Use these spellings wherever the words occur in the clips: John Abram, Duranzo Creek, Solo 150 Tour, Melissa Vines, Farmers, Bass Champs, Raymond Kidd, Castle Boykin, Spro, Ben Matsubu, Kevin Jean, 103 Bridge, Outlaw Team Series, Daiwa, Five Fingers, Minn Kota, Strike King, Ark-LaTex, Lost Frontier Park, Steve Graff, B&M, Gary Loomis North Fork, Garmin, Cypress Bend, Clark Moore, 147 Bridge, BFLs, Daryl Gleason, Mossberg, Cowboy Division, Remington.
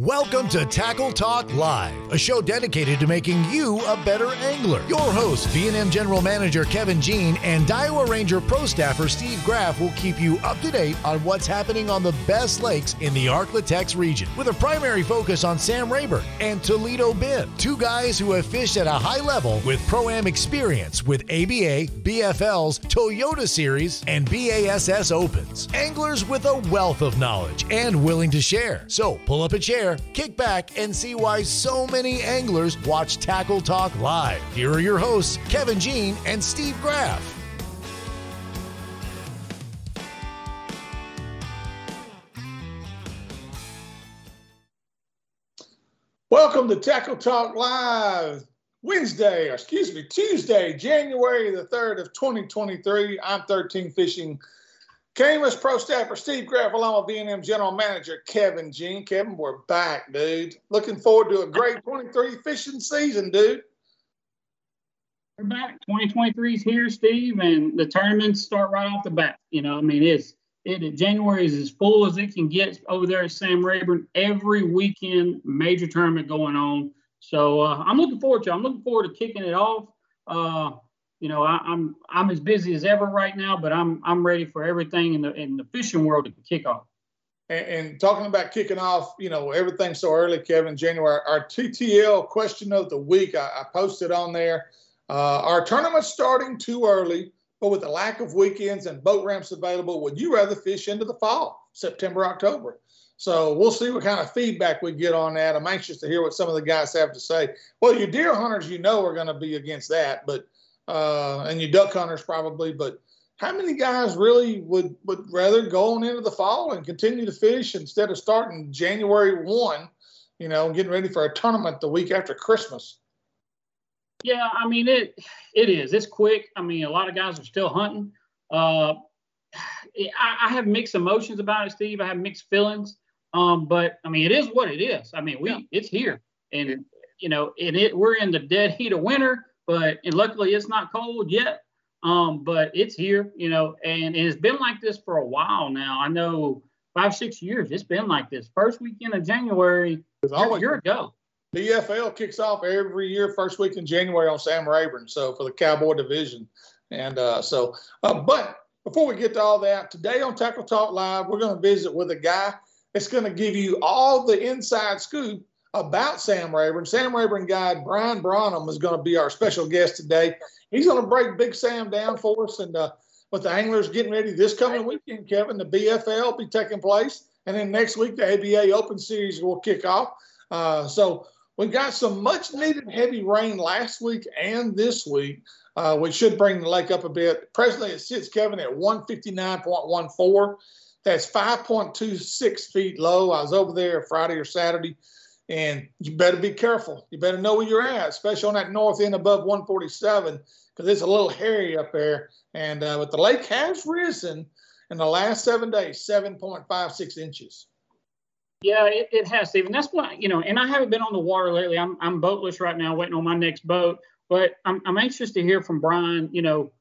Welcome to Tackle Talk Live, a show dedicated to making you a better angler. Your hosts, B&M General Manager Kevin Jean and Daiwa Ranger Pro Staffer Steve Graff will keep you up to date on what's happening on the best lakes in the Ark-LaTex region, with a primary focus on Sam Rayburn and Toledo Bend, two guys who have fished at a high level with Pro-Am experience with ABA, BFLs, Toyota Series, and BASS Opens. Anglers with a wealth of knowledge and willing to share. So pull up a chair, kick back, and see why so many anglers watch Tackle Talk Live. Here are your hosts, Kevin Jean and Steve Graff. Welcome to Tackle Talk Live Tuesday, January the 3rd of 2023. I'm 13 Fishing Camus Pro Staffer Steve Graff, along with VNM General Manager Kevin Jean. Kevin, we're back, dude. Looking forward to a great 23 fishing season, dude. We're back. 2023's here, Steve, and the tournaments start right off the bat. You know, I mean, January is as full as it can get over there at Sam Rayburn. Every weekend, major tournament going on. So I'm looking forward to it. I'm looking forward to kicking it off. You know, I'm as busy as ever right now, but I'm ready for everything in the fishing world to kick off. And talking about kicking off, you know, everything so early, Kevin, January, our TTL question of the week, I posted on there. Are tournaments starting too early, but with the lack of weekends and boat ramps available, would you rather fish into the fall, September, October? So we'll see what kind of feedback we get on that. I'm anxious to hear what some of the guys have to say. Well, your deer hunters, you know, are going to be against that, but and your duck hunters probably, but how many guys really would rather go on into the fall and continue to fish instead of starting January 1, you know, getting ready for a tournament the week after Christmas? Yeah, I mean, it is. It's quick. I mean, a lot of guys are still hunting. I have mixed emotions about it, Steve. I have mixed feelings. But, I mean, it is what it is. I mean, it's here. And, you know, we're in the dead heat of winter. But luckily, it's not cold yet, but it's here, you know, and it's been like this for a while now. I know 5-6 years it's been like this. First weekend of January, a year ago. EFL kicks off every year first week in January on Sam Rayburn, so for the Cowboy Division. And but before we get to all that, today on Tackle Talk Live, we're going to visit with a guy that's going to give you all the inside scoop about Sam Rayburn. Sam Rayburn guide Brian Branum is going to be our special guest today. He's going to break Big Sam down for us, and with the anglers getting ready this coming weekend, Kevin, the BFL will be taking place, and then next week the ABA Open Series will kick off. So we got some much-needed heavy rain last week and this week, which should bring the lake up a bit. Presently it sits, Kevin, at 159.14. That's 5.26 feet low. I was over there Friday or Saturday. And you better be careful. You better know where you're at, especially on that north end above 147, because it's a little hairy up there. And but the lake has risen in the last 7 days, 7.56 inches. Yeah, it has, Steve. And that's why, you know, and I haven't been on the water lately. I'm boatless right now, waiting on my next boat. But I'm anxious to hear from Brian, you know,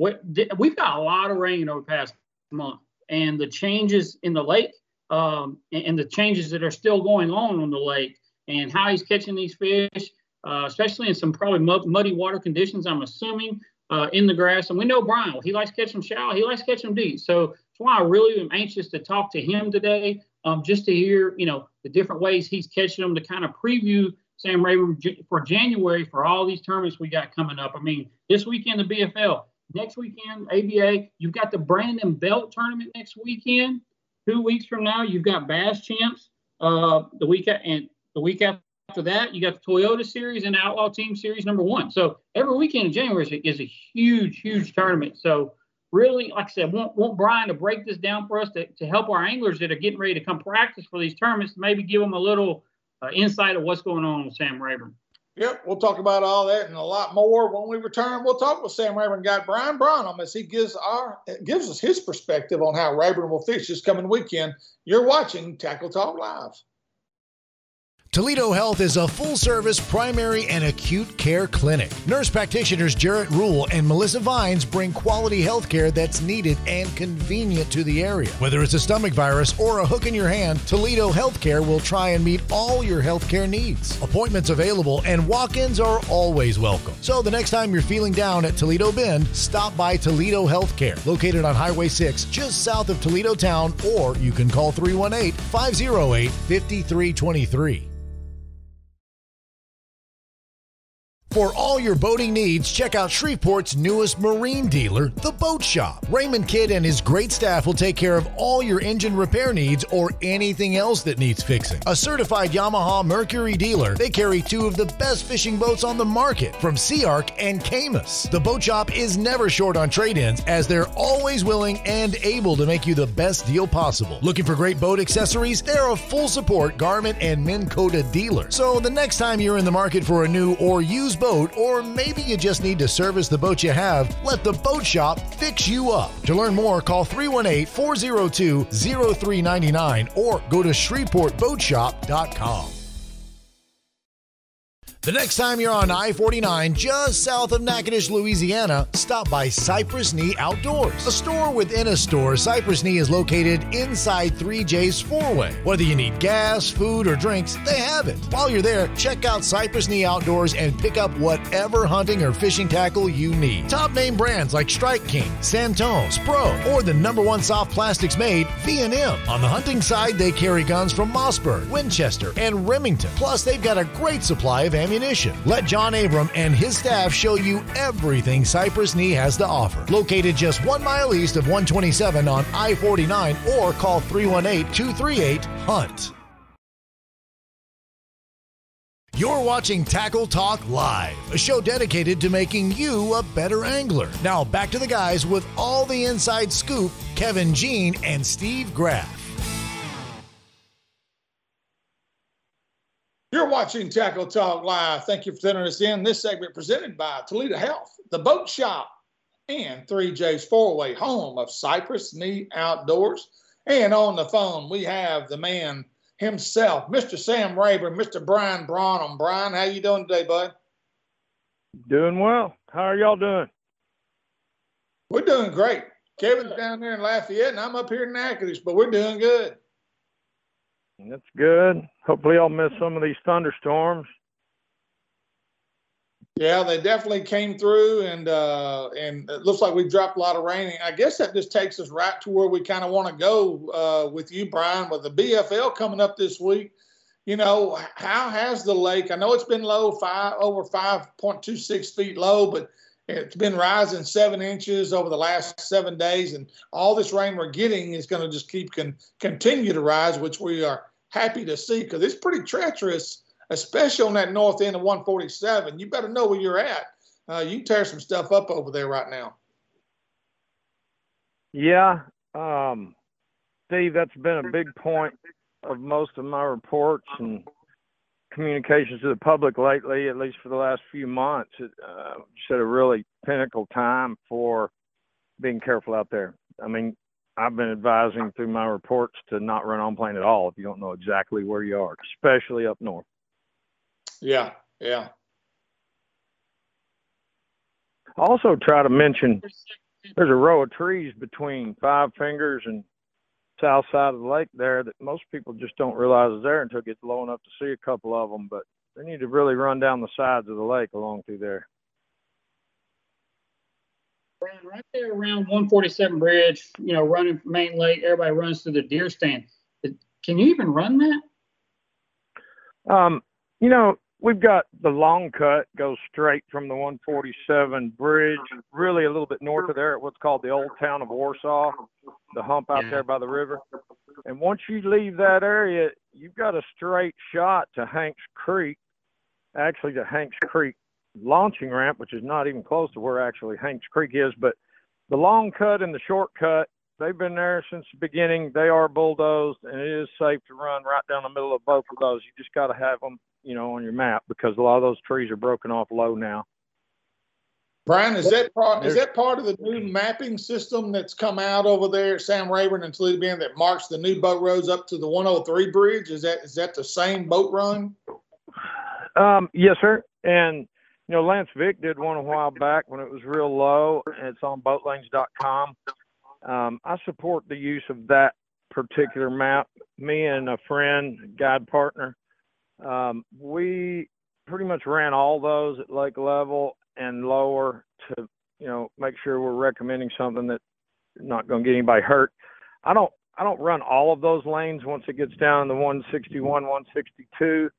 we've got a lot of rain over the past month. And the changes in the lake, and the changes that are still going on the lake, and how he's catching these fish, especially in some probably muddy water conditions, I'm assuming, in the grass. And we know Brian, he likes catching them shallow. He likes catching them deep. So that's why I really am anxious to talk to him today, just to hear, you know, the different ways he's catching them, to kind of preview Sam Rayburn for January for all these tournaments we got coming up. I mean, this weekend, the BFL. Next weekend, ABA. You've got the Brandon Belt tournament next weekend. 2 weeks from now, you've got Bass Champs the week after that, you got the Toyota Series and Outlaw Team Series #1. So every weekend in January is a huge, huge tournament. So really, like I said, want Brian to break this down for us to help our anglers that are getting ready to come practice for these tournaments, maybe give them a little insight of what's going on with Sam Rayburn. Yep, we'll talk about all that and a lot more when we return. We'll talk with Sam Rayburn guy Brian Branum as he gives us his perspective on how Rayburn will fish this coming weekend. You're watching Tackle Talk Live. Toledo Health is a full-service primary and acute care clinic. Nurse practitioners Jarrett Rule and Melissa Vines bring quality health care that's needed and convenient to the area. Whether it's a stomach virus or a hook in your hand, Toledo Healthcare will try and meet all your healthcare needs. Appointments available and walk-ins are always welcome. So the next time you're feeling down at Toledo Bend, stop by Toledo Healthcare, located on Highway 6, just south of Toledo Town, or you can call 318-508-5323. For all your boating needs, check out Shreveport's newest marine dealer, The Boat Shop. Raymond Kidd and his great staff will take care of all your engine repair needs or anything else that needs fixing. A certified Yamaha Mercury dealer, they carry two of the best fishing boats on the market from Sea Ark and Camus. The Boat Shop is never short on trade-ins, as they're always willing and able to make you the best deal possible. Looking for great boat accessories? They're a full support Garmin and Minn Kota dealer. So the next time you're in the market for a new or used boat, or maybe you just need to service the boat you have, let The Boat Shop fix you up. To learn more, call 318-402-0399 or go to ShreveportBoatShop.com. The next time you're on I-49 just south of Natchitoches, Louisiana, stop by Cypress Knee Outdoors. A store within a store, Cypress Knee is located inside 3J's 4-Way. Whether you need gas, food, or drinks, they have it. While you're there, check out Cypress Knee Outdoors and pick up whatever hunting or fishing tackle you need. Top name brands like Strike King, Santone, Spro, or the #1 soft plastics made, V&M. On the hunting side, they carry guns from Mossberg, Winchester, and Remington. Plus, they've got a great supply of ammunition. Let John Abram and his staff show you everything Cypress Knee has to offer. Located just 1 mile east of 127 on I-49 or call 318-238-HUNT. You're watching Tackle Talk Live, a show dedicated to making you a better angler. Now back to the guys with all the inside scoop, Kevin Jean and Steve Graff. You're watching Tackle Talk Live. Thank you for tuning us in. This segment presented by Toledo Health, The Boat Shop, and 3J's 4-Way, home of Cypress Knee Outdoors. And on the phone, we have the man himself, Mr. Sam Rayburn, Mr. Brian Branum. Brian, how you doing today, bud? Doing well. How are y'all doing? We're doing great. Kevin's down there in Lafayette, and I'm up here in Natchitoches, but we're doing good. That's good. Hopefully I'll miss some of these thunderstorms. Yeah, they definitely came through, and it looks like we dropped a lot of rain. I guess that just takes us right to where we kind of want to go with you, Brian, with the BFL coming up this week. You know, how has the lake? I know it's been low, over 5.26 feet low, but it's been rising 7 inches over the last 7 days, and all this rain we're getting is going to just keep continue to rise, which we are happy to see because it's pretty treacherous, especially on that north end of 147. You better know where you're at. You tear some stuff up over there right now. Yeah, Steve, that's been a big point of most of my reports and communications to the public lately, at least for the last few months. It's at a really pinnacle time for being careful out there. I mean, I've been advising through my reports to not run on plane at all if you don't know exactly where you are, especially up north. Yeah. Also try to mention there's a row of trees between Five Fingers and south side of the lake there that most people just don't realize is there until it gets low enough to see a couple of them, but they need to really run down the sides of the lake along through there. Right there around 147 Bridge, you know, running from Main Lake, everybody runs through the deer stand. Can you even run that? You know, we've got the long cut goes straight from the 147 Bridge, really a little bit north of there at what's called the old town of Warsaw, the hump out there by the river. And once you leave that area, you've got a straight shot to Hanks Creek, actually the Hanks Creek launching ramp, which is not even close to where actually Hanks Creek is. But the long cut and the short cut, they've been there since the beginning. They are bulldozed, and it is safe to run right down the middle of both of those. You just got to have them, you know, on your map because a lot of those trees are broken off low now. Brian, is that part of the new mapping system that's come out over there at Sam Rayburn and Toledo Bend that marks the new boat roads up to the 103 Bridge? Is that the same boat run? Yes, sir. And you know, Lance Vick did one a while back when it was real low, and it's on boatlanes.com. I support the use of that particular map. Me and a friend, guide partner, we pretty much ran all those at lake level and lower to, you know, make sure we're recommending something that's not going to get anybody hurt. I don't run all of those lanes once it gets down to 161, 162,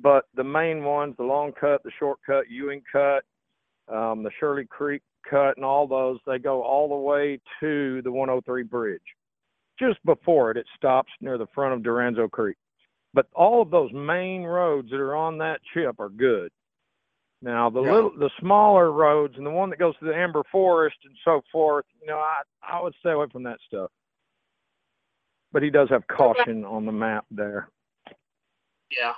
but the main ones, the long cut, the short cut, Ewing cut, the Shirley Creek cut, and all those, they go all the way to the 103 Bridge. Just before it, it stops near the front of Duranzo Creek. But all of those main roads that are on that chip are good. Now, the smaller roads and the one that goes to the Amber Forest and so forth, you know, I would stay away from that stuff. But he does have caution on the map there. Yeah.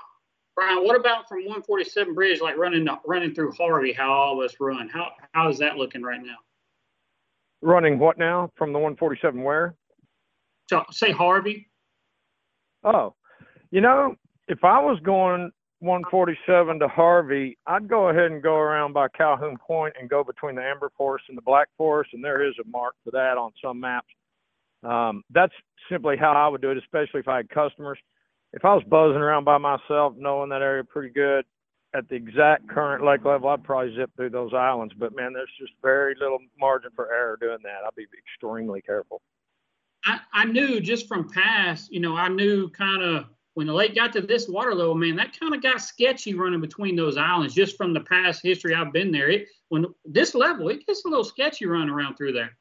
Brian, what about from 147 Bridge, like running through Harvey, how all of us run? How is that looking right now? Running what now? From the 147 where? So, say Harvey. Oh, you know, if I was going 147 to Harvey, I'd go ahead and go around by Calhoun Point and go between the Amber Forest and the Black Forest, and there is a mark for that on some maps. That's simply how I would do it, especially if I had customers. If I was buzzing around by myself, knowing that area pretty good, at the exact current lake level, I'd probably zip through those islands. But, man, there's just very little margin for error doing that. I'd be extremely careful. I knew just from past, you know, I knew kind of when the lake got to this water level, man, that kind of got sketchy running between those islands. Just from the past history I've been there, when this level, it gets a little sketchy running around through there.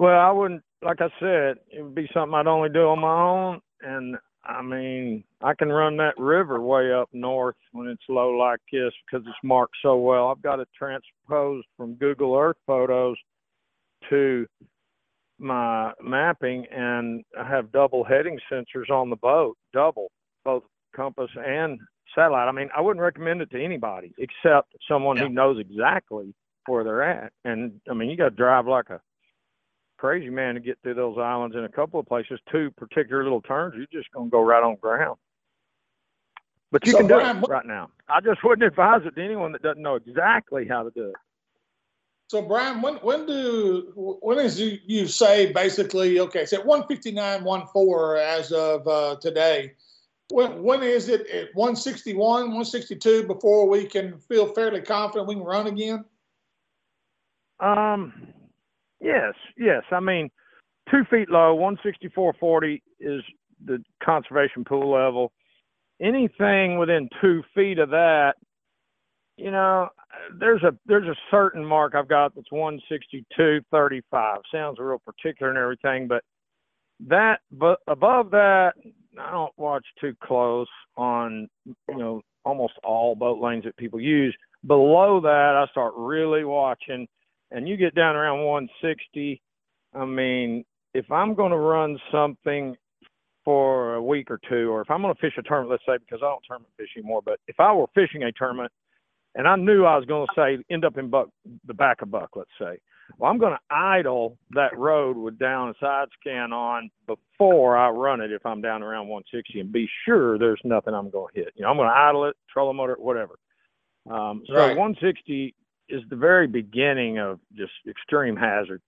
Well, I wouldn't, like I said, it would be something I'd only do on my own. And, I mean, I can run that river way up north when it's low like this because it's marked so well. I've got it transposed from Google Earth photos to my mapping, and I have double heading sensors on the boat, both compass and satellite. I mean, I wouldn't recommend it to anybody except someone who knows exactly where they're at. And I mean, you got to drive like a crazy man to get through those islands. In a couple of places, two particular little turns, you're just going to go right on ground. But you can do it right now. I just wouldn't advise it to anyone that doesn't know exactly how to do it. So, Brian, when is you say basically, okay, it's at 159.14 as of today. When is it at 161, 162 before we can feel fairly confident we can run again? Yes. I mean, 2 feet low, 164.40 is the conservation pool level. Anything within 2 feet of that, you know, there's a certain mark I've got that's 162.35. Sounds real particular and everything, but above that, I don't watch too close on, you know, almost all boat lanes that people use. Below that, I start really watching, and you get down around 160. I mean, if I'm going to run something for a week or two, or if I'm going to fish a tournament, let's say, because I don't tournament fish anymore, but if I were fishing a tournament, and I knew I was going to say end up in the back of buck, let's say. Well, I'm going to idle that road with down and side scan on before I run it if I'm down around 160 and be sure there's nothing I'm going to hit. You know, I'm going to idle it, trolling motor, whatever. So 160 is the very beginning of just extreme hazard.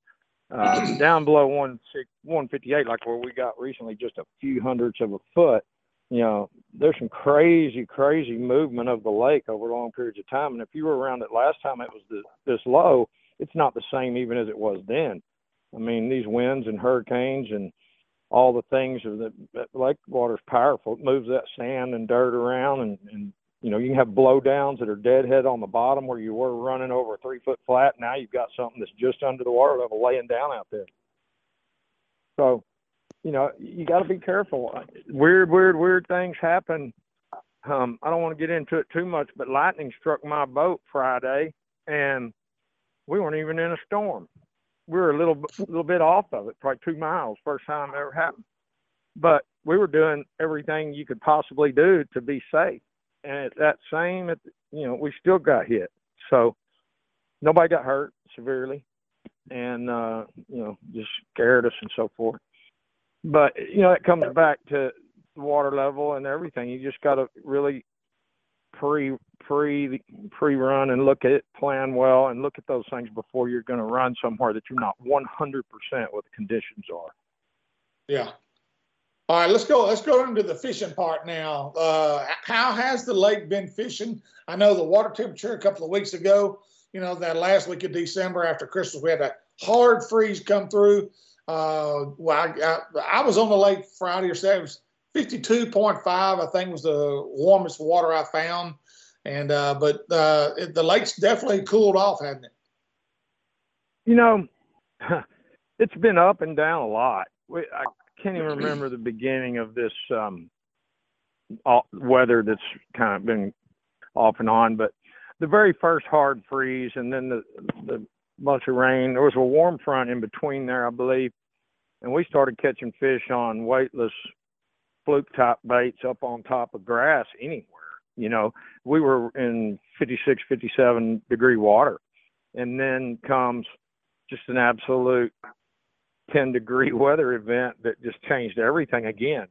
Down below 158, like where we got recently, just a few hundredths of a foot. You know, there's some crazy, crazy movement of the lake over long periods of time. And if you were around it last time, it was this low. It's not the same even as it was then. I mean, these winds and hurricanes and all the things of that lake water's powerful. It moves that sand and dirt around, and you know, you can have blowdowns that are deadhead on the bottom where you were running over a 3 foot flat. Now you've got something that's just under the water level laying down out there. So, you know, you got to be careful. Weird things happen. I don't want to get into it too much, but lightning struck my boat Friday, and we weren't even in a storm. We were a little bit off of it, probably 2 miles, first time it ever happened. But we were doing everything you could possibly do to be safe. And at that same, you know, we still got hit. So nobody got hurt severely, and you know, just scared us and so forth. But you know, that comes back to the water level and everything. You just got to really pre-run and look at it, plan well, and look at those things before you're going to run somewhere that you're not 100% what the conditions are. Yeah. All right, let's go into the fishing part now. How has the lake been fishing? I know the water temperature a couple of weeks ago, you know, that last week of December after Christmas, we had a hard freeze come through. Well, I was on the lake Friday or Saturday. 52.5, I think, was the warmest water I found. And the lake's definitely cooled off, hasn't it? You know, it's been up and down a lot. I can't even remember the beginning of this weather that's kind of been off and on. But the very first hard freeze and then the bunch of rain, there was a warm front in between there, I believe. And we started catching fish on weightless fluke top baits up on top of grass anywhere. You know, we were in 56, 57 degree water. And then comes just an absolute 10 degree weather event that just changed everything again.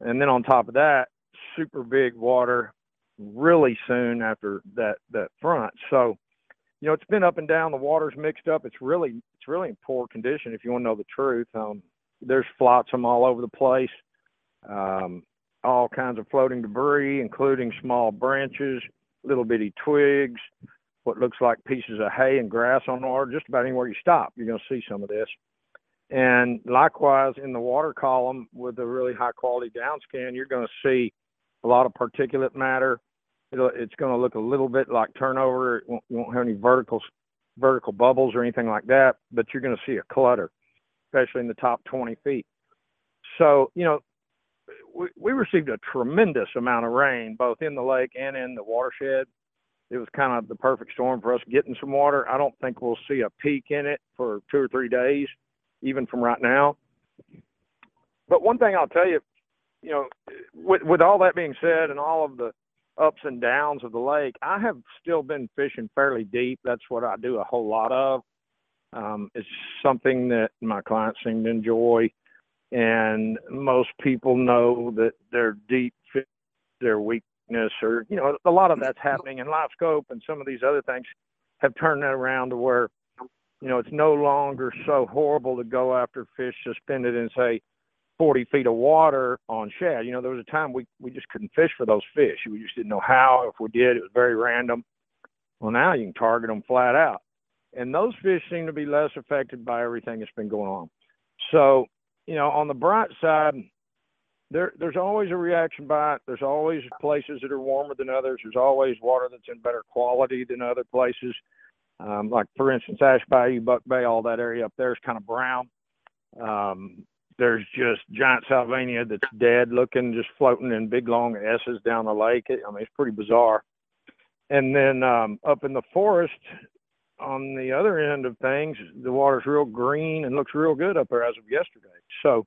And then on top of that, super big water really soon after that front. So, you know, it's been up and down. The water's mixed up. It's really in poor condition, if you want to know the truth. There's flotsam all over the place. All kinds of floating debris, including small branches, little bitty twigs, what looks like pieces of hay and grass on the water. Just about anywhere you stop, you're going to see some of this. And likewise, in the water column with a really high-quality downscan, you're going to see a lot of particulate matter. It's going to look a little bit like turnover. You won't have any vertical bubbles or anything like that, but you're going to see a clutter, especially in the top 20 feet. So, you know, we received a tremendous amount of rain, both in the lake and in the watershed. It was kind of the perfect storm for us getting some water. I don't think we'll see a peak in it for 2 or 3 days, even from right now. But one thing I'll tell you, you know, with all that being said and all of the ups and downs of the lake, I have still been fishing fairly deep. That's what I do a whole lot of. It's something that my clients seem to enjoy. And most people know that their deep fish, their weakness, or, you know, a lot of that's happening. And Live Scope and some of these other things have turned that around to where, you know, it's no longer so horrible to go after fish suspended in, say, 40 feet of water on shad. You know, there was a time we just couldn't fish for those fish. We just didn't know how. If we did, it was very random. Well, now you can target them flat out. And those fish seem to be less affected by everything that's been going on. So, you know, on the bright side, there's always a reaction by it. There's always places that are warmer than others. There's always water that's in better quality than other places. Like, for instance, Ash Bayou, Buck Bay, all that area up there is kind of brown. There's just giant Sylvania that's dead looking, just floating in big, long S's down the lake. I mean, it's pretty bizarre. And then up in the forest, on the other end of things, the water's real green and looks real good up there as of yesterday. So,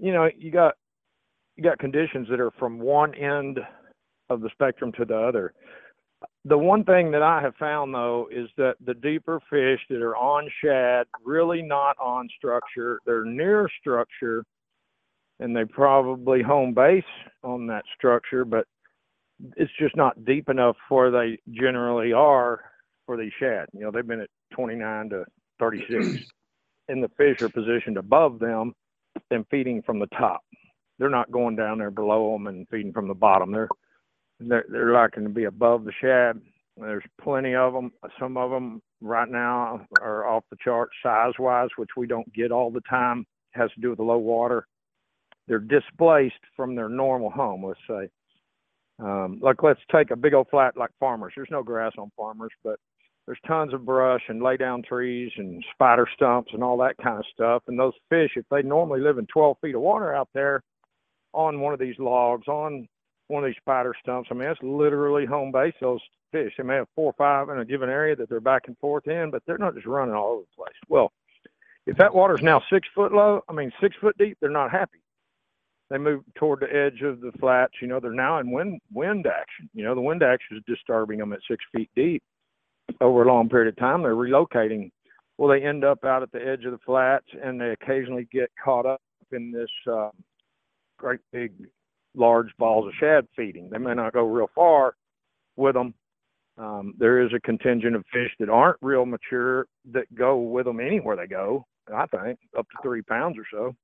you know, you got conditions that are from one end of the spectrum to the other. The one thing that I have found, though, is that the deeper fish that are on shad, really not on structure, they're near structure, and they probably home base on that structure, but it's just not deep enough where they generally are for these shad. You know, they've been at 29 to 36, and the fish are positioned above them and feeding from the top. They're not going down there below them and feeding from the bottom. They're liking to be above the shad. There's plenty of them. Some of them right now are off the chart size-wise, which we don't get all the time. It has to do with the low water. They're displaced from their normal home, let's say. Like, let's take a big old flat like Farmers. There's no grass on Farmers, but there's tons of brush and lay down trees and spider stumps and all that kind of stuff. And those fish, if they normally live in 12 feet of water out there on one of these logs, on one of these spider stumps, I mean, that's literally home base, those fish. They may have 4 or 5 in a given area that they're back and forth in, but they're not just running all over the place. Well, if that water's now 6 foot deep, they're not happy. They move toward the edge of the flats. You know, they're now in wind action. You know, the wind action is disturbing them at 6 feet deep. over a long period of time, they're relocating. Well, they end up out at the edge of the flats, and they occasionally get caught up in this great big, large balls of shad feeding. They may not go real far with them. There is a contingent of fish that aren't real mature that go with them anywhere they go, I think, up to 3 pounds or so.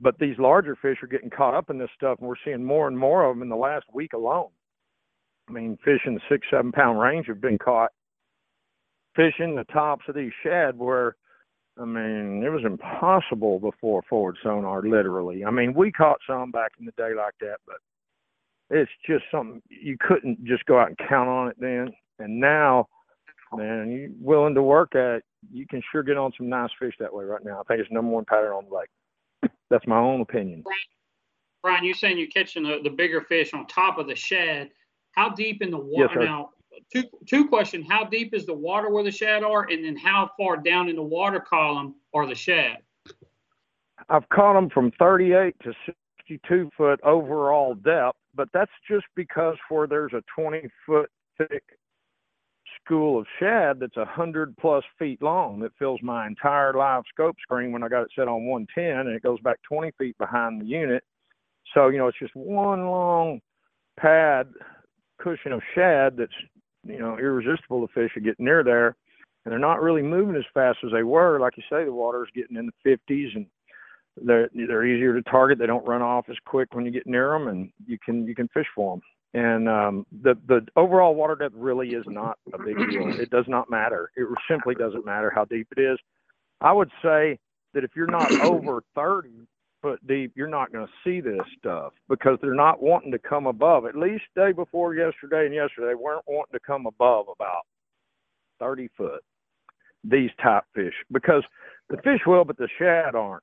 But these larger fish are getting caught up in this stuff, and we're seeing more and more of them in the last week alone. I mean, fish in the 6-7 pound range have been caught fishing the tops of these shad where, I mean, it was impossible before forward sonar, literally. I mean, we caught some back in the day like that, but it's just something you couldn't just go out and count on it then. And now, man, you're willing to work at, you can sure get on some nice fish that way right now. I think it's number one pattern on the lake. That's my own opinion. Brian, you're saying you're catching the bigger fish on top of the shad. How deep in the water? Yes, now, two question. How deep is the water where the shad are? And then how far down in the water column are the shad? I've caught them from 38 to 62 foot overall depth, but that's just because where there's a 20 foot thick school of shad that's 100 plus feet long that fills my entire live scope screen when I got it set on 110, and it goes back 20 feet behind the unit. So, you know, it's just one long pad cushion of shad that's, you know, irresistible to fish to get near there, and they're not really moving as fast as they were. Like you say, the water's getting in the 50s, and they're easier to target. They don't run off as quick when you get near them, and you can fish for them. And the overall water depth really is not a big deal. It does not matter. It simply doesn't matter how deep it is. I would say that if you're not over 30 foot deep, you're not going to see this stuff because they're not wanting to come above. At least day before yesterday and yesterday, weren't wanting to come above about 30 foot, these type fish, because the fish will, but the shad aren't.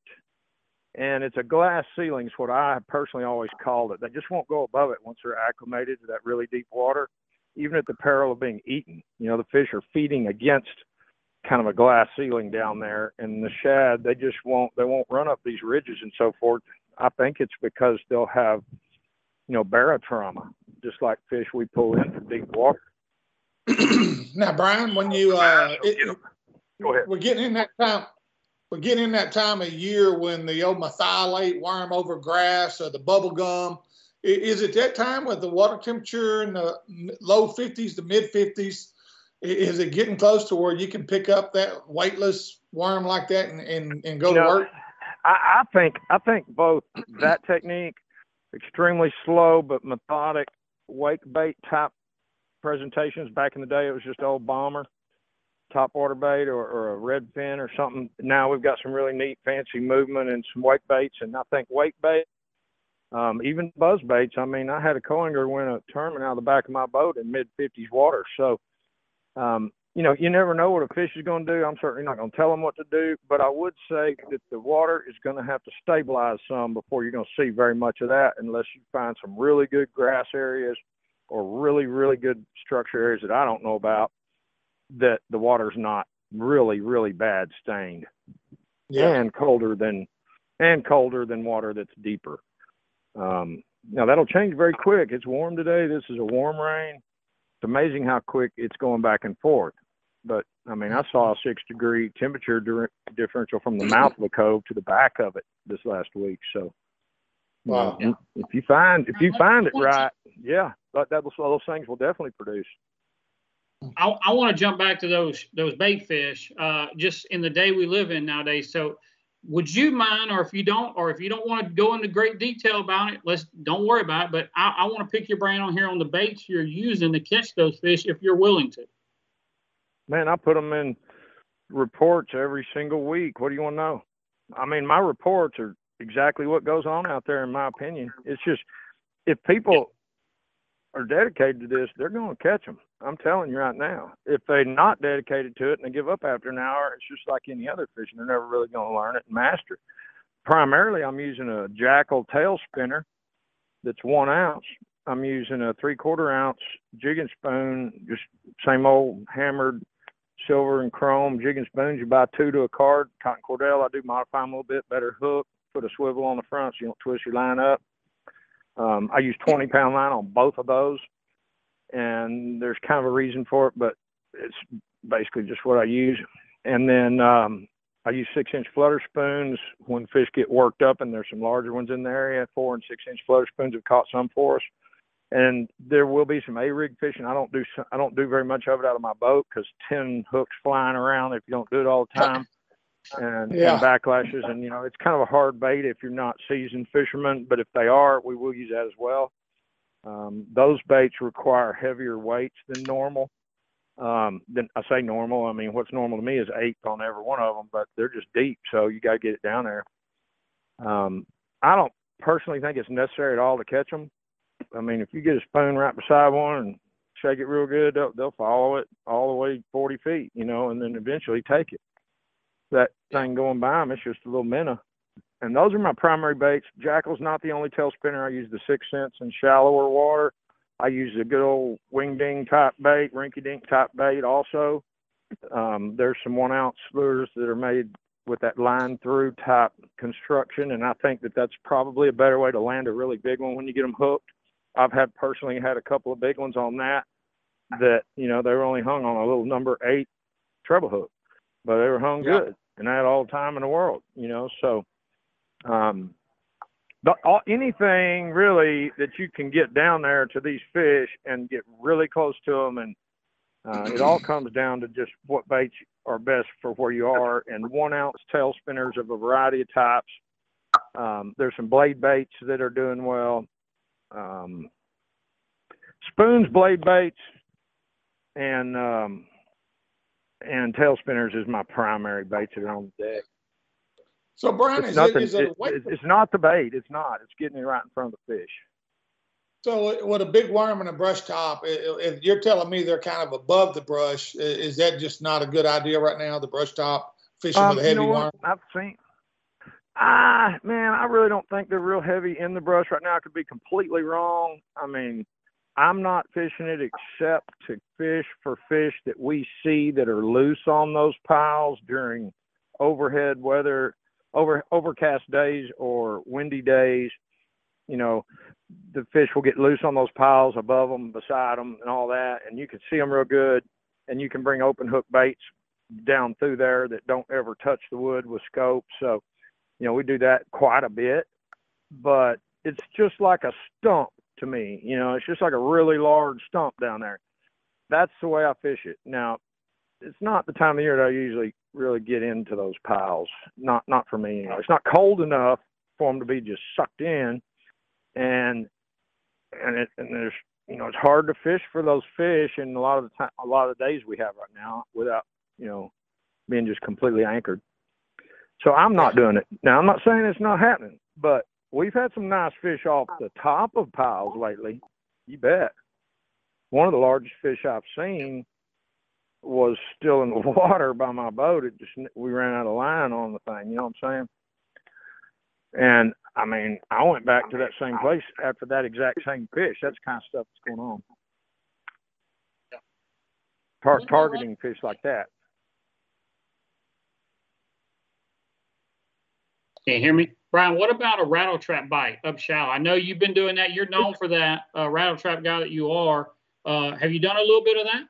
And it's a glass ceiling is what I personally always called it. They just won't go above it once they're acclimated to that really deep water, even at the peril of being eaten. You know, the fish are feeding against kind of a glass ceiling down there, and the shad, they just won't run up these ridges and so forth. I think it's because they'll have, you know, barotrauma, just like fish we pull in from deep water. Now, Brian, when you go ahead. We're getting in that time of year when the old methylate, worm over grass, or the bubble gum, is it that time with the water temperature in the low 50s to mid 50s? Is it getting close to where you can pick up that weightless worm like that and go to work? I think both that technique, extremely slow but methodic wake bait type presentations. Back in the day, it was just old bomber, top water bait or a red fin or something. Now we've got some really neat fancy movement and some wake baits, and I think wake bait, even buzz baits. I mean, I had a coinger win a tournament out of the back of my boat in mid-50s water. So, you know, you never know what a fish is going to do. I'm certainly not going to tell them what to do, but I would say that the water is going to have to stabilize some before you're going to see very much of that, unless you find some really good grass areas or really, really good structure areas that I don't know about, that the water's not really, really bad stained. Yeah. and colder than water that's deeper. Now that'll change very quick. It's warm today. This is a warm rain. It's amazing how quick it's going back and forth. But I mean, I saw a 6 degree temperature differential from the mouth of the cove to the back of it this last week. So, wow. You know, yeah. If you find it right, yeah, those things will definitely produce. I want to jump back to those bait fish, just in the day we live in nowadays. So would you mind, or if you don't want to go into great detail about it, don't worry about it, but I want to pick your brain on here on the baits you're using to catch those fish, if you're willing to. Man, I put them in reports every single week. What do you want to know? I mean, my reports are exactly what goes on out there, in my opinion. It's just, if people are dedicated to this, they're going to catch them. I'm telling you right now. If they're not dedicated to it and they give up after an hour, it's just like any other fishing. They're never really going to learn it and master it. Primarily, I'm using a Jackal tail spinner that's 1 ounce. I'm using a 3/4 ounce jig and spoon, just same old hammered silver and chrome jig and spoons. You buy 2 to a card, cotton cordel. I do modify them a little bit, better hook, put a swivel on the front so you don't twist your line up. I use 20 pound line on both of those. And there's kind of a reason for it, but it's basically just what I use. And then I use 6-inch flutter spoons when fish get worked up, and there's some larger ones in the area. 4- and 6-inch flutter spoons have caught some for us. And there will be some A-rig fishing. I don't do very much of it out of my boat because 10 hooks flying around if you don't do it all the time, and backlashes. And, you know, it's kind of a hard bait if you're not seasoned fishermen, but if they are, we will use that as well. Those baits require heavier weights than normal. Then I say normal. I mean, what's normal to me is 8 on every one of them, but they're just deep, so you got to get it down there. I don't personally think it's necessary at all to catch them. I mean, if you get a spoon right beside one and shake it real good, they'll follow it all the way 40 feet, you know, and then eventually take it. That thing going by them, it's just a little minnow. And those are my primary baits. Jackal's not the only tail spinner. I use the 6 cents in shallower water. I use a good old wing-ding type bait, rinky-dink type bait also. There's some 1-ounce lures that are made with that line-through type construction, and I think that that's probably a better way to land a really big one when you get them hooked. I've personally had a couple of big ones on that, you know, they were only hung on a little number 8 treble hook, but they were hung good, and I had all the time in the world, you know. So anything really that you can get down there to these fish and get really close to them, and it all comes down to just what baits are best for where you are, and 1-ounce tail spinners of a variety of types. There's some blade baits that are doing well. Spoons, blade baits, and tail spinners is my primary baits that are on the deck. So, Brian, it's not the bait. It's not. It's getting it right in front of the fish. So, with a big worm and a brush top, if you're telling me they're kind of above the brush, is that just not a good idea right now? The brush top fishing with a heavy worm. I've seen. Man, I really don't think they're real heavy in the brush right now. I could be completely wrong. I mean, I'm not fishing it except to fish for fish that we see that are loose on those piles during overhead weather, overcast days or windy days. You know, the fish will get loose on those piles above them, beside them, and all that, and you can see them real good, and you can bring open hook baits down through there that don't ever touch the wood with scope. So, you know, we do that quite a bit, but it's just like a stump to me. You know, it's just like a really large stump down there. That's the way I fish it. Now, it's not the time of year that I usually really get into those piles. Not for me anymore. It's not cold enough for them to be just sucked in, and there's, you know, it's hard to fish for those fish. And a lot of the days we have right now without, you know, being just completely anchored. So I'm not doing it. Now, I'm not saying it's not happening, but we've had some nice fish off the top of piles lately. You bet. One of the largest fish I've seen was still in the water by my boat. We ran out of line on the thing, you know what I'm saying? And, I mean, I went back to that same place after that exact same fish. That's the kind of stuff that's going on. Targeting fish like that. Can you hear me? Brian, what about a rattle trap bite up shallow? I know you've been doing that. You're known for that, rattle trap guy that you are. Have you done a little bit of that?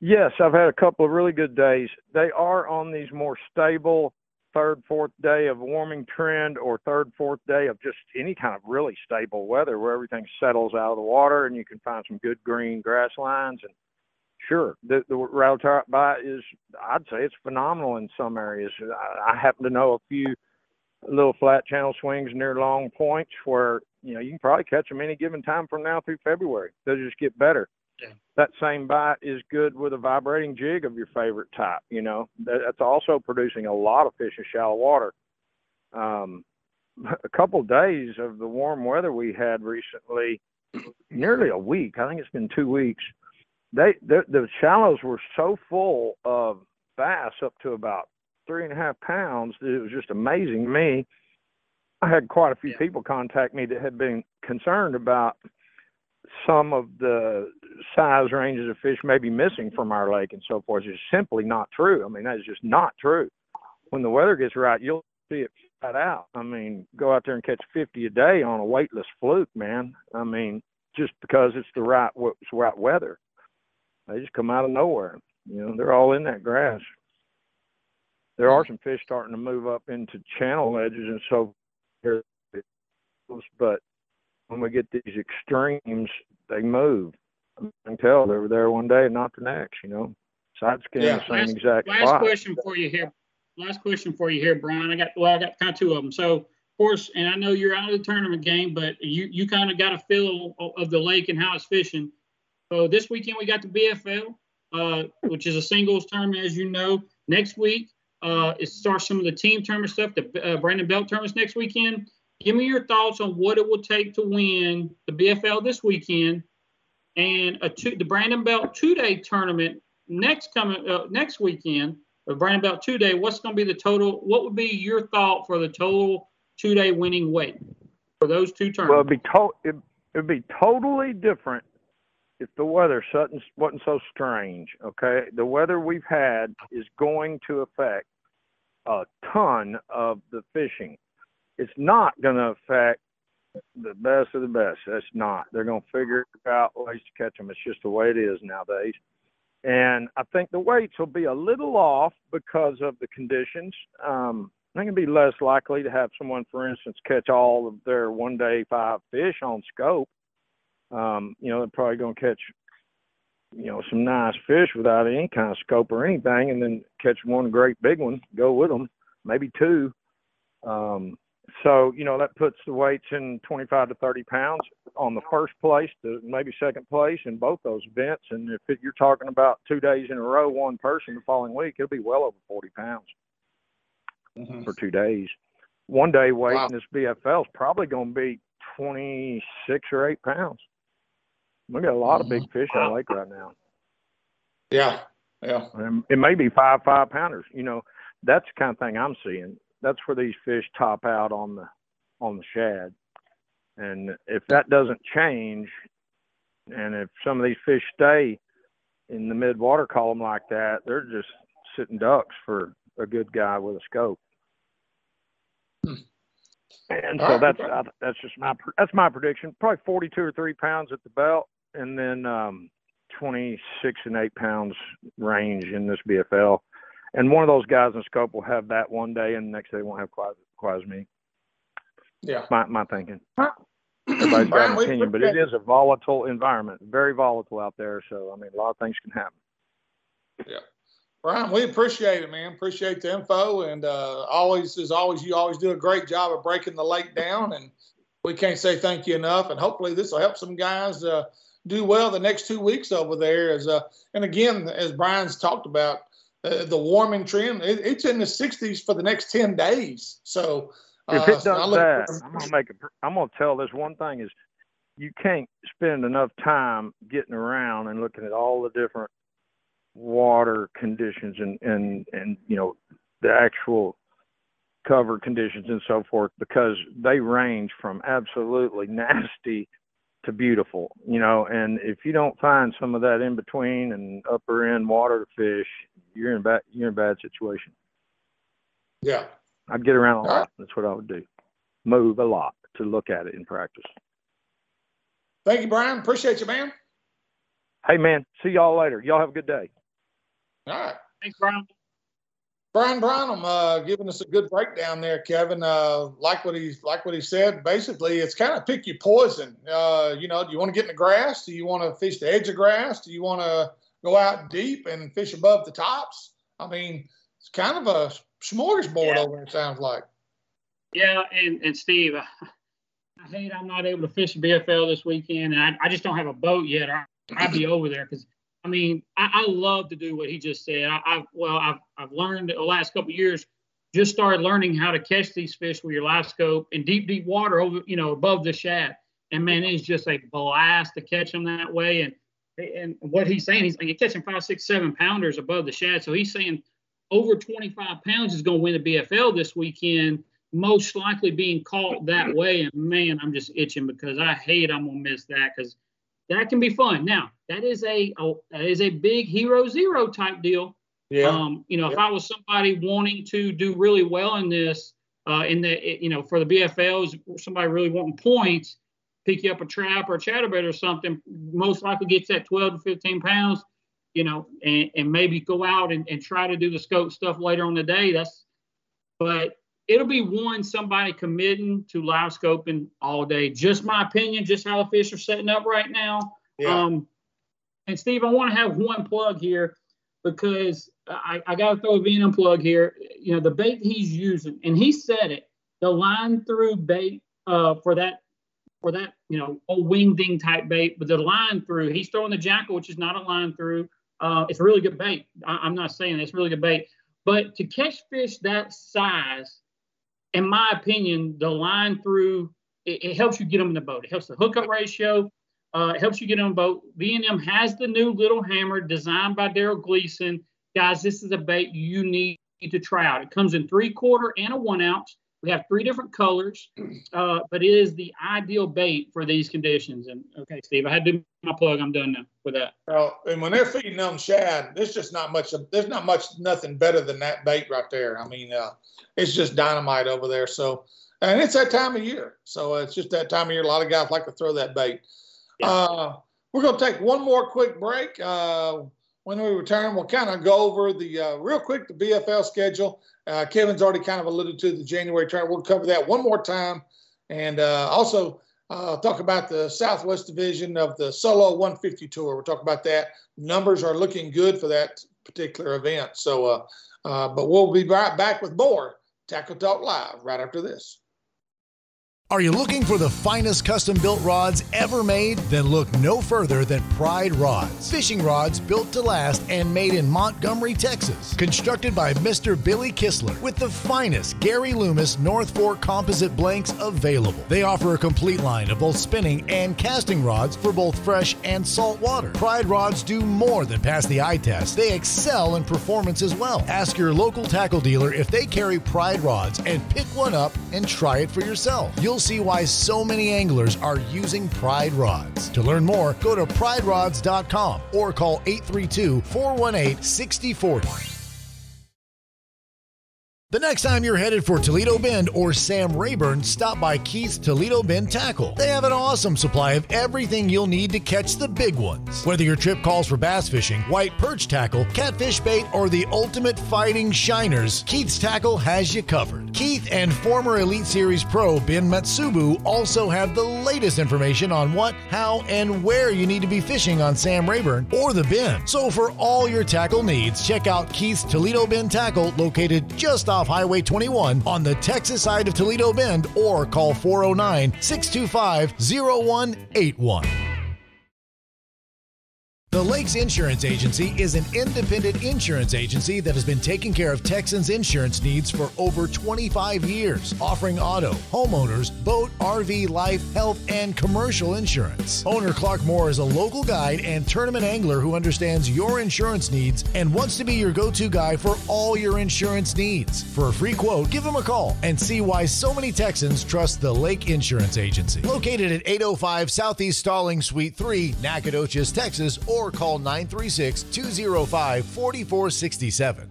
Yes, I've had a couple of really good days. They are on these more stable third, fourth day of warming trend, or third, fourth day of just any kind of really stable weather where everything settles out of the water and you can find some good green grass lines. And sure, the rattle trap bite is, I'd say it's phenomenal in some areas. I happen to know a few little flat channel swings near long points where, you know, you can probably catch them any given time from now through February. They'll just get better. Yeah. That same bite is good with a vibrating jig of your favorite type, you know. That's also producing a lot of fish in shallow water. A couple of days of the warm weather we had recently, nearly a week, I think it's been 2 weeks, the shallows were so full of bass up to about 3.5 pounds that it was just amazing to me. I had quite a few people contact me that had been concerned about some of the size ranges of fish maybe missing from our lake and so forth. It's simply not true. I mean, that is just not true. When the weather gets right, you'll see it flat out. I mean, go out there and catch 50 a day on a weightless fluke, man. I mean, just because it's the right weather. They just come out of nowhere. You know, they're all in that grass. There are some fish starting to move up into channel ledges and so here, but when we get these extremes, they move. I can tell they were there one day and not the next, you know. Side scan the same exact spot. Last question for you here, Brian. I got kind of two of them. So, of course, and I know you're out of the tournament game, but you kind of got a feel of the lake and how it's fishing. So this weekend we got the BFL, which is a singles tournament, as you know. Next week it starts some of the team tournament stuff, the Brandon Belt tournaments next weekend. Give me your thoughts on what it will take to win the BFL this weekend and the Brandon Belt two-day tournament next weekend. The Brandon Belt two-day, what's going to be the total? What would be your thought for the total two-day winning weight for those two tournaments? Well, it'd be totally different if the weather wasn't so strange, okay? The weather we've had is going to affect a ton of the fishing. It's not going to affect the best of the best. That's not. They're going to figure out ways to catch them. It's just the way it is nowadays. And I think the weights will be a little off because of the conditions. I think it'd be less likely to have someone, for instance, catch all of their one-day five fish on scope. You know, they're probably going to catch, you know, some nice fish without any kind of scope or anything, and then catch one great big one, go with them, maybe two. So, you know, that puts the weights in 25 to 30 pounds on the first place to maybe second place in both those events. And if you're talking about 2 days in a row, one person the following week, it'll be well over 40 pounds for 2 days. 1 day weight in this BFL is probably going to be 26 or 8 pounds. We got a lot of big fish on the lake right now. Yeah, yeah. And it may be five pounders. You know, that's the kind of thing I'm seeing. That's where these fish top out on the shad. And if that doesn't change, and if some of these fish stay in the mid-water column like that, they're just sitting ducks for a good guy with a scope. And so that's just my prediction. Probably 42 or 3 pounds at the belt, and then 26 and 8 pounds range in this BFL. And one of those guys in scope will have that one day, and the next day won't have quite as many. Yeah, my thinking. Everybody's got an opinion, but it is a volatile environment, very volatile out there. So I mean, a lot of things can happen. Yeah, Brian, we appreciate it, man. Appreciate the info, and you always do a great job of breaking the lake down, and we can't say thank you enough. And hopefully, this will help some guys do well the next 2 weeks over there. And again, as Brian's talked about. The warming trend, it's in the 60s for the next 10 days. So if it does I'm going to tell this one thing is you can't spend enough time getting around and looking at all the different water conditions and you know, the actual cover conditions and so forth, because they range from absolutely nasty to beautiful, you know, and if you don't find some of that in between and upper end water to fish, you're in a bad situation. Yeah. I'd get around a lot. That's what I would do. Move a lot to look at it in practice. Thank you, Brian. Appreciate you, man. Hey, man. See y'all later. Y'all have a good day. All right. Thanks, Brian. Brian Branum giving us a good breakdown there, Kevin. Like what he said. Basically, it's kind of pick your poison. You know, do you want to get in the grass? Do you want to fish the edge of grass? Do you want to go out deep and fish above the tops? I mean, it's kind of a smorgasbord over there, it sounds like. Yeah, and Steve, I hate I'm not able to fish the BFL this weekend, and I just don't have a boat yet. I'd be over there because – I mean, I love to do what he just said. I've learned the last couple of years, just started learning how to catch these fish with your live scope in deep water over, you know, above the shad. And man, it's just a blast to catch them that way. And what he's saying, he's like, you're catching 5, 6, 7 pounders above the shad. So he's saying over 25 pounds is going to win the BFL this weekend, most likely being caught that way. And man, I'm just itching because I hate I'm going to miss that because that can be fun. Now, that is a big Hero Zero type deal. Yeah. You know, if I was somebody wanting to do really well in this, you know, for the BFLs, somebody really wanting points, pick you up a trap or a chatterbait or something, most likely gets that 12 to 15 pounds. you know, and maybe go out and try to do the scope stuff later on the day. But it'll be one somebody committing to live scoping all day. Just my opinion, just how the fish are setting up right now. Yeah. And Steve, I want to have one plug here because I got to throw a VNM plug here. You know, the bait he's using, and he said it, the line through bait for that, you know, old wing ding type bait, but the line through, he's throwing the Jackal, which is not a line through. It's really good bait. I'm not saying it's really good bait, but to catch fish that size, in my opinion, the line through, it helps you get them in the boat. It helps the hookup ratio. It helps you get on boat. B&M has the new little hammer designed by Daryl Gleason. Guys, this is a bait you need to try out. It comes in 3/4 and a 1 ounce. We have 3 different colors, but it is the ideal bait for these conditions. And okay, Steve, I had to do my plug. I'm done now with that. Well, and when they're feeding on shad, there's just not much. There's not much, nothing better than that bait right there. I mean, it's just dynamite over there. So, and it's that time of year. So it's just that time of year. A lot of guys like to throw that bait. We're going to take one more quick break. When we return, we'll kind of go over the real quick, the BFL schedule. Kevin's already kind of alluded to the January turn. We'll cover that one more time. And also talk about the Southwest Division of the Solo 150 Tour. We'll talk about that. Numbers are looking good for that particular event. So, but we'll be right back with more Tackle Talk Live right after this. Are you looking for the finest custom-built rods ever made? Then look no further than Pride Rods. Fishing rods built to last and made in Montgomery, Texas. Constructed by Mr. Billy Kistler with the finest Gary Loomis North Fork composite blanks available. They offer a complete line of both spinning and casting rods for both fresh and salt water. Pride Rods do more than pass the eye test. They excel in performance as well. Ask your local tackle dealer if they carry Pride Rods and pick one up and try it for yourself. You'll see why so many anglers are using Pride Rods. To learn more, go to priderods.com or call 832-418-6040. The next time you're headed for Toledo Bend or Sam Rayburn, stop by Keith's Toledo Bend Tackle. They have an awesome supply of everything you'll need to catch the big ones. Whether your trip calls for bass fishing, white perch tackle, catfish bait, or the ultimate fighting shiners, Keith's Tackle has you covered. Keith and former Elite Series pro Ben Matsubu also have the latest information on what, how, and where you need to be fishing on Sam Rayburn or the Bend. So for all your tackle needs, check out Keith's Toledo Bend Tackle, located just off Highway 21 on the Texas side of Toledo Bend, or call 409-625-0181. The Lakes Insurance Agency is an independent insurance agency that has been taking care of Texans' insurance needs for over 25 years, offering auto, homeowners, boat, RV, life, health, and commercial insurance. Owner Clark Moore is a local guide and tournament angler who understands your insurance needs and wants to be your go-to guy for all your insurance needs. For a free quote, give him a call and see why so many Texans trust the Lake Insurance Agency. Located at 805 Southeast Stalling Suite 3, Natchitoches, Texas, or call 936-205-4467.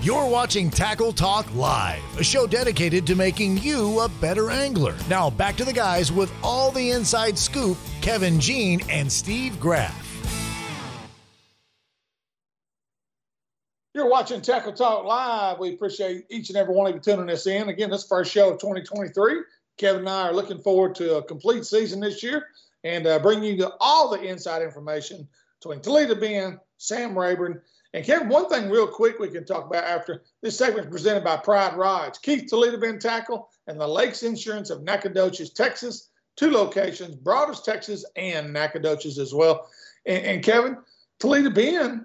You're watching Tackle Talk Live, a show dedicated to making you a better angler. Now back to the guys with all the inside scoop, Kevin Jean and Steve Graff. You're watching Tackle Talk Live. We appreciate each and every one of you tuning us in. Again, this is the first show of 2023. Kevin and I are looking forward to a complete season this year, and bring you to all the inside information between Toledo Bend, Sam Rayburn, and Kevin. One thing real quick we can talk about after this segment is presented by Pride Rods, Keith Toledo Bend Tackle, and the Lakes Insurance of Natchitoches, Texas. 2 locations, Broadus, Texas, and Natchitoches as well. And Kevin, Toledo Bend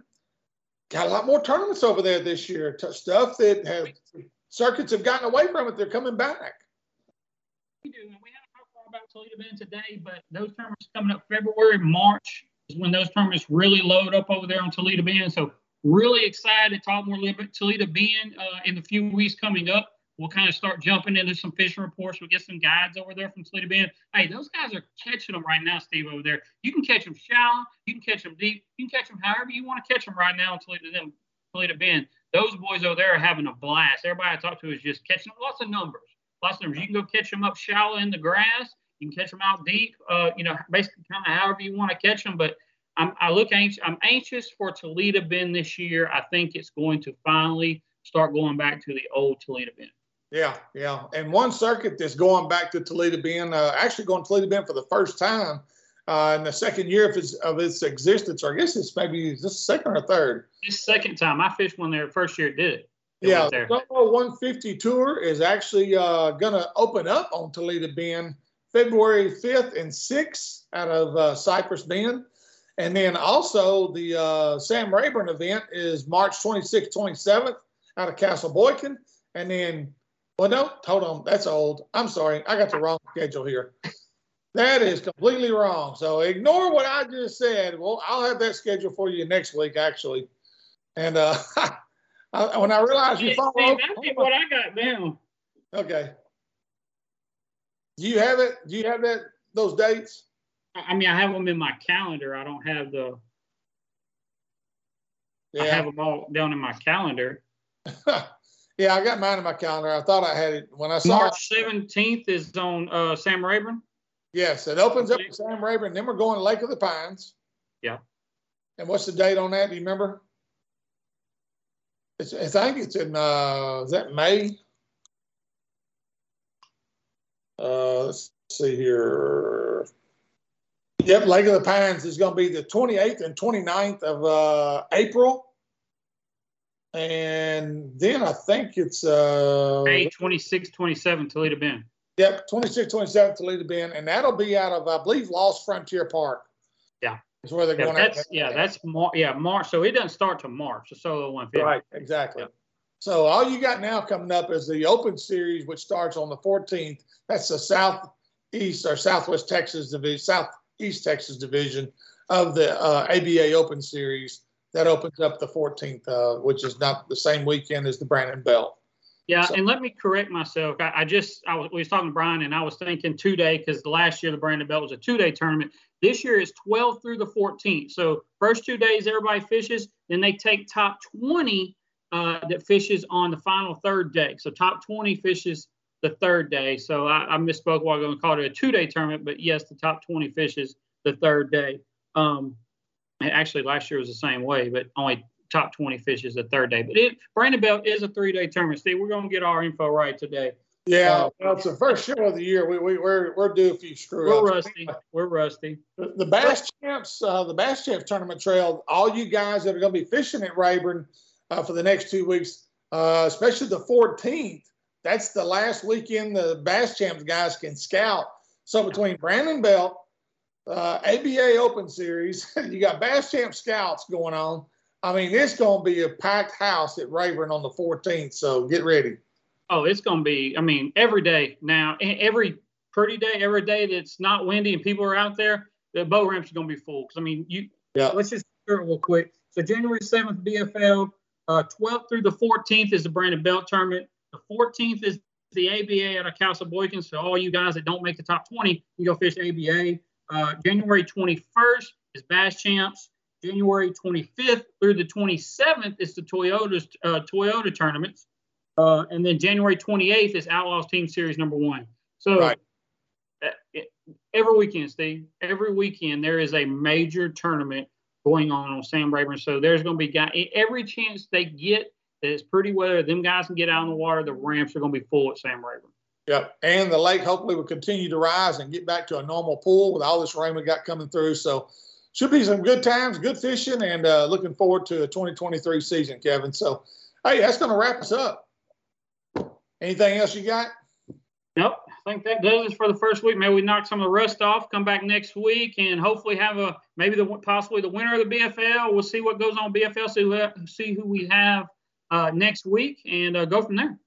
got a lot more tournaments over there this year, stuff that circuits have gotten away from it. They're coming back. We do, and we have about Toledo Bend today, but those tournaments coming up February, March is when those tournaments really load up over there on Toledo Bend. So really excited to talk more a little bit Toledo Bend in the few weeks coming up. We'll kind of start jumping into some fishing reports. We'll get some guides over there from Toledo Bend. Hey, those guys are catching them right now, Steve, over there. You can catch them shallow. You can catch them deep. You can catch them however you want to catch them right now in Toledo Bend. Those boys over there are having a blast. Everybody I talk to is just catching lots of numbers. You can go catch them up shallow in the grass. You can catch them out deep, basically kind of however you want to catch them. But I'm anxious for Toledo Bend this year. I think it's going to finally start going back to the old Toledo Bend. Yeah, yeah. And one circuit that's going back to Toledo Bend, actually going to Toledo Bend for the first time in the second year of its existence, or I guess it's maybe this second or third. This second time. I fished one there the first year, did it? Yeah, the 150 Tour is actually going to open up on Toledo Bend February 5th and 6th out of Cypress Bend. And then also the Sam Rayburn event is March 26th, 27th out of Castle Boykin. And then, well, no, hold on. That's old. I'm sorry. I got the wrong schedule here. That is completely wrong. So ignore what I just said. Well, I'll have that schedule for you next week, actually. And when I realized you followed up. That's what I got down. Okay. Do you have it? Do you have that? Those dates? I mean, I have them in my calendar. I don't have the. Yeah. I have them all down in my calendar. Yeah, I got mine in my calendar. I thought I had it when I saw March 17th is on Sam Rayburn. Yes, it opens up at Sam Rayburn. Then we're going to Lake of the Pines. Yeah. And what's the date on that? Do you remember? It's, I think it's in is that May? Let's see here. Yep, Lake of the Pines is going to be the 28th and 29th of April. And then I think it's May 26, 27, Toledo Bend. Yep, 26, 27, Toledo Bend. And that'll be out of, I believe, Lost Frontier Park. Yeah. Is where they're going. That's March. So it doesn't start till March, the solo 150. Right, exactly. Yep. So all you got now coming up is the Open Series, which starts on the 14th. That's the Southeast or Southwest Texas Division, Southeast Texas Division of the ABA Open Series. That opens up the 14th, which is not the same weekend as the Brandon Belt. Yeah, so. And let me correct myself. I was talking to Brian, and I was thinking 2-day because the last year the Brandon Belt was a 2-day tournament. This year is 12 through the 14th. So first 2 days everybody fishes, then they take top 20. That fishes on the final third day. So top 20 fishes the third day. So I misspoke while I was going to call it a 2-day tournament, but yes, the top 20 fishes the third day. And actually, last year was the same way, but only top 20 fishes the third day. But Brandon Belt is a 3-day tournament. Steve, we're going to get our info right today. Yeah, well, it's the first show of the year. We're due if you screw up. We're rusty. The Bass Champs, the Bass Champs tournament trail, all you guys that are going to be fishing at Rayburn, for the next 2 weeks, especially the 14th. That's the last weekend the Bass Champs guys can scout. So between Brandon Belt, ABA Open Series, you got Bass Champ Scouts going on. I mean, it's going to be a packed house at Rayburn on the 14th, so get ready. Oh, it's going to be, I mean, every day now, every day that's not windy and people are out there, the boat ramps are going to be full. Because, I mean, let's just do it real quick. So January 7th, BFL. 12th through the 14th is the Brandon Belt tournament. The 14th is the ABA out of Castle Boykin. So all you guys that don't make the top 20, you go fish ABA. January 21st is Bass Champs. January 25th through the 27th is the Toyota tournaments. And then January 28th is Outlaws Team Series #1. So right. Every weekend, Steve, every weekend there is a major tournament going on Sam Rayburn. So there's going to be guys, every chance they get that it's pretty weather, them guys can get out on the water, the ramps are going to be full at Sam Rayburn. Yep, and the lake hopefully will continue to rise and get back to a normal pool with all this rain we got coming through. So should be some good times, good fishing, and looking forward to a 2023 season, Kevin. So, hey, that's going to wrap us up. Anything else you got? Nope, I think that does it for the first week. Maybe we knock some of the rust off, come back next week, and hopefully have possibly the winner of the BFL. We'll see what goes on BFL, see who we have next week, and go from there.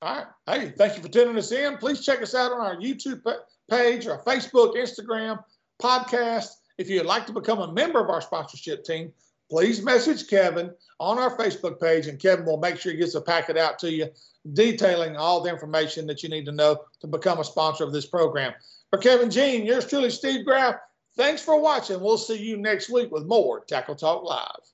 All right. Hey, thank you for tuning us in. Please check us out on our YouTube page, our Facebook, Instagram, podcast. If you'd like to become a member of our sponsorship team, please message Kevin on our Facebook page, and Kevin will make sure he gets a packet out to you detailing all the information that you need to know to become a sponsor of this program. For Kevin Jean, yours truly, Steve Graff. Thanks for watching. We'll see you next week with more Tackle Talk Live.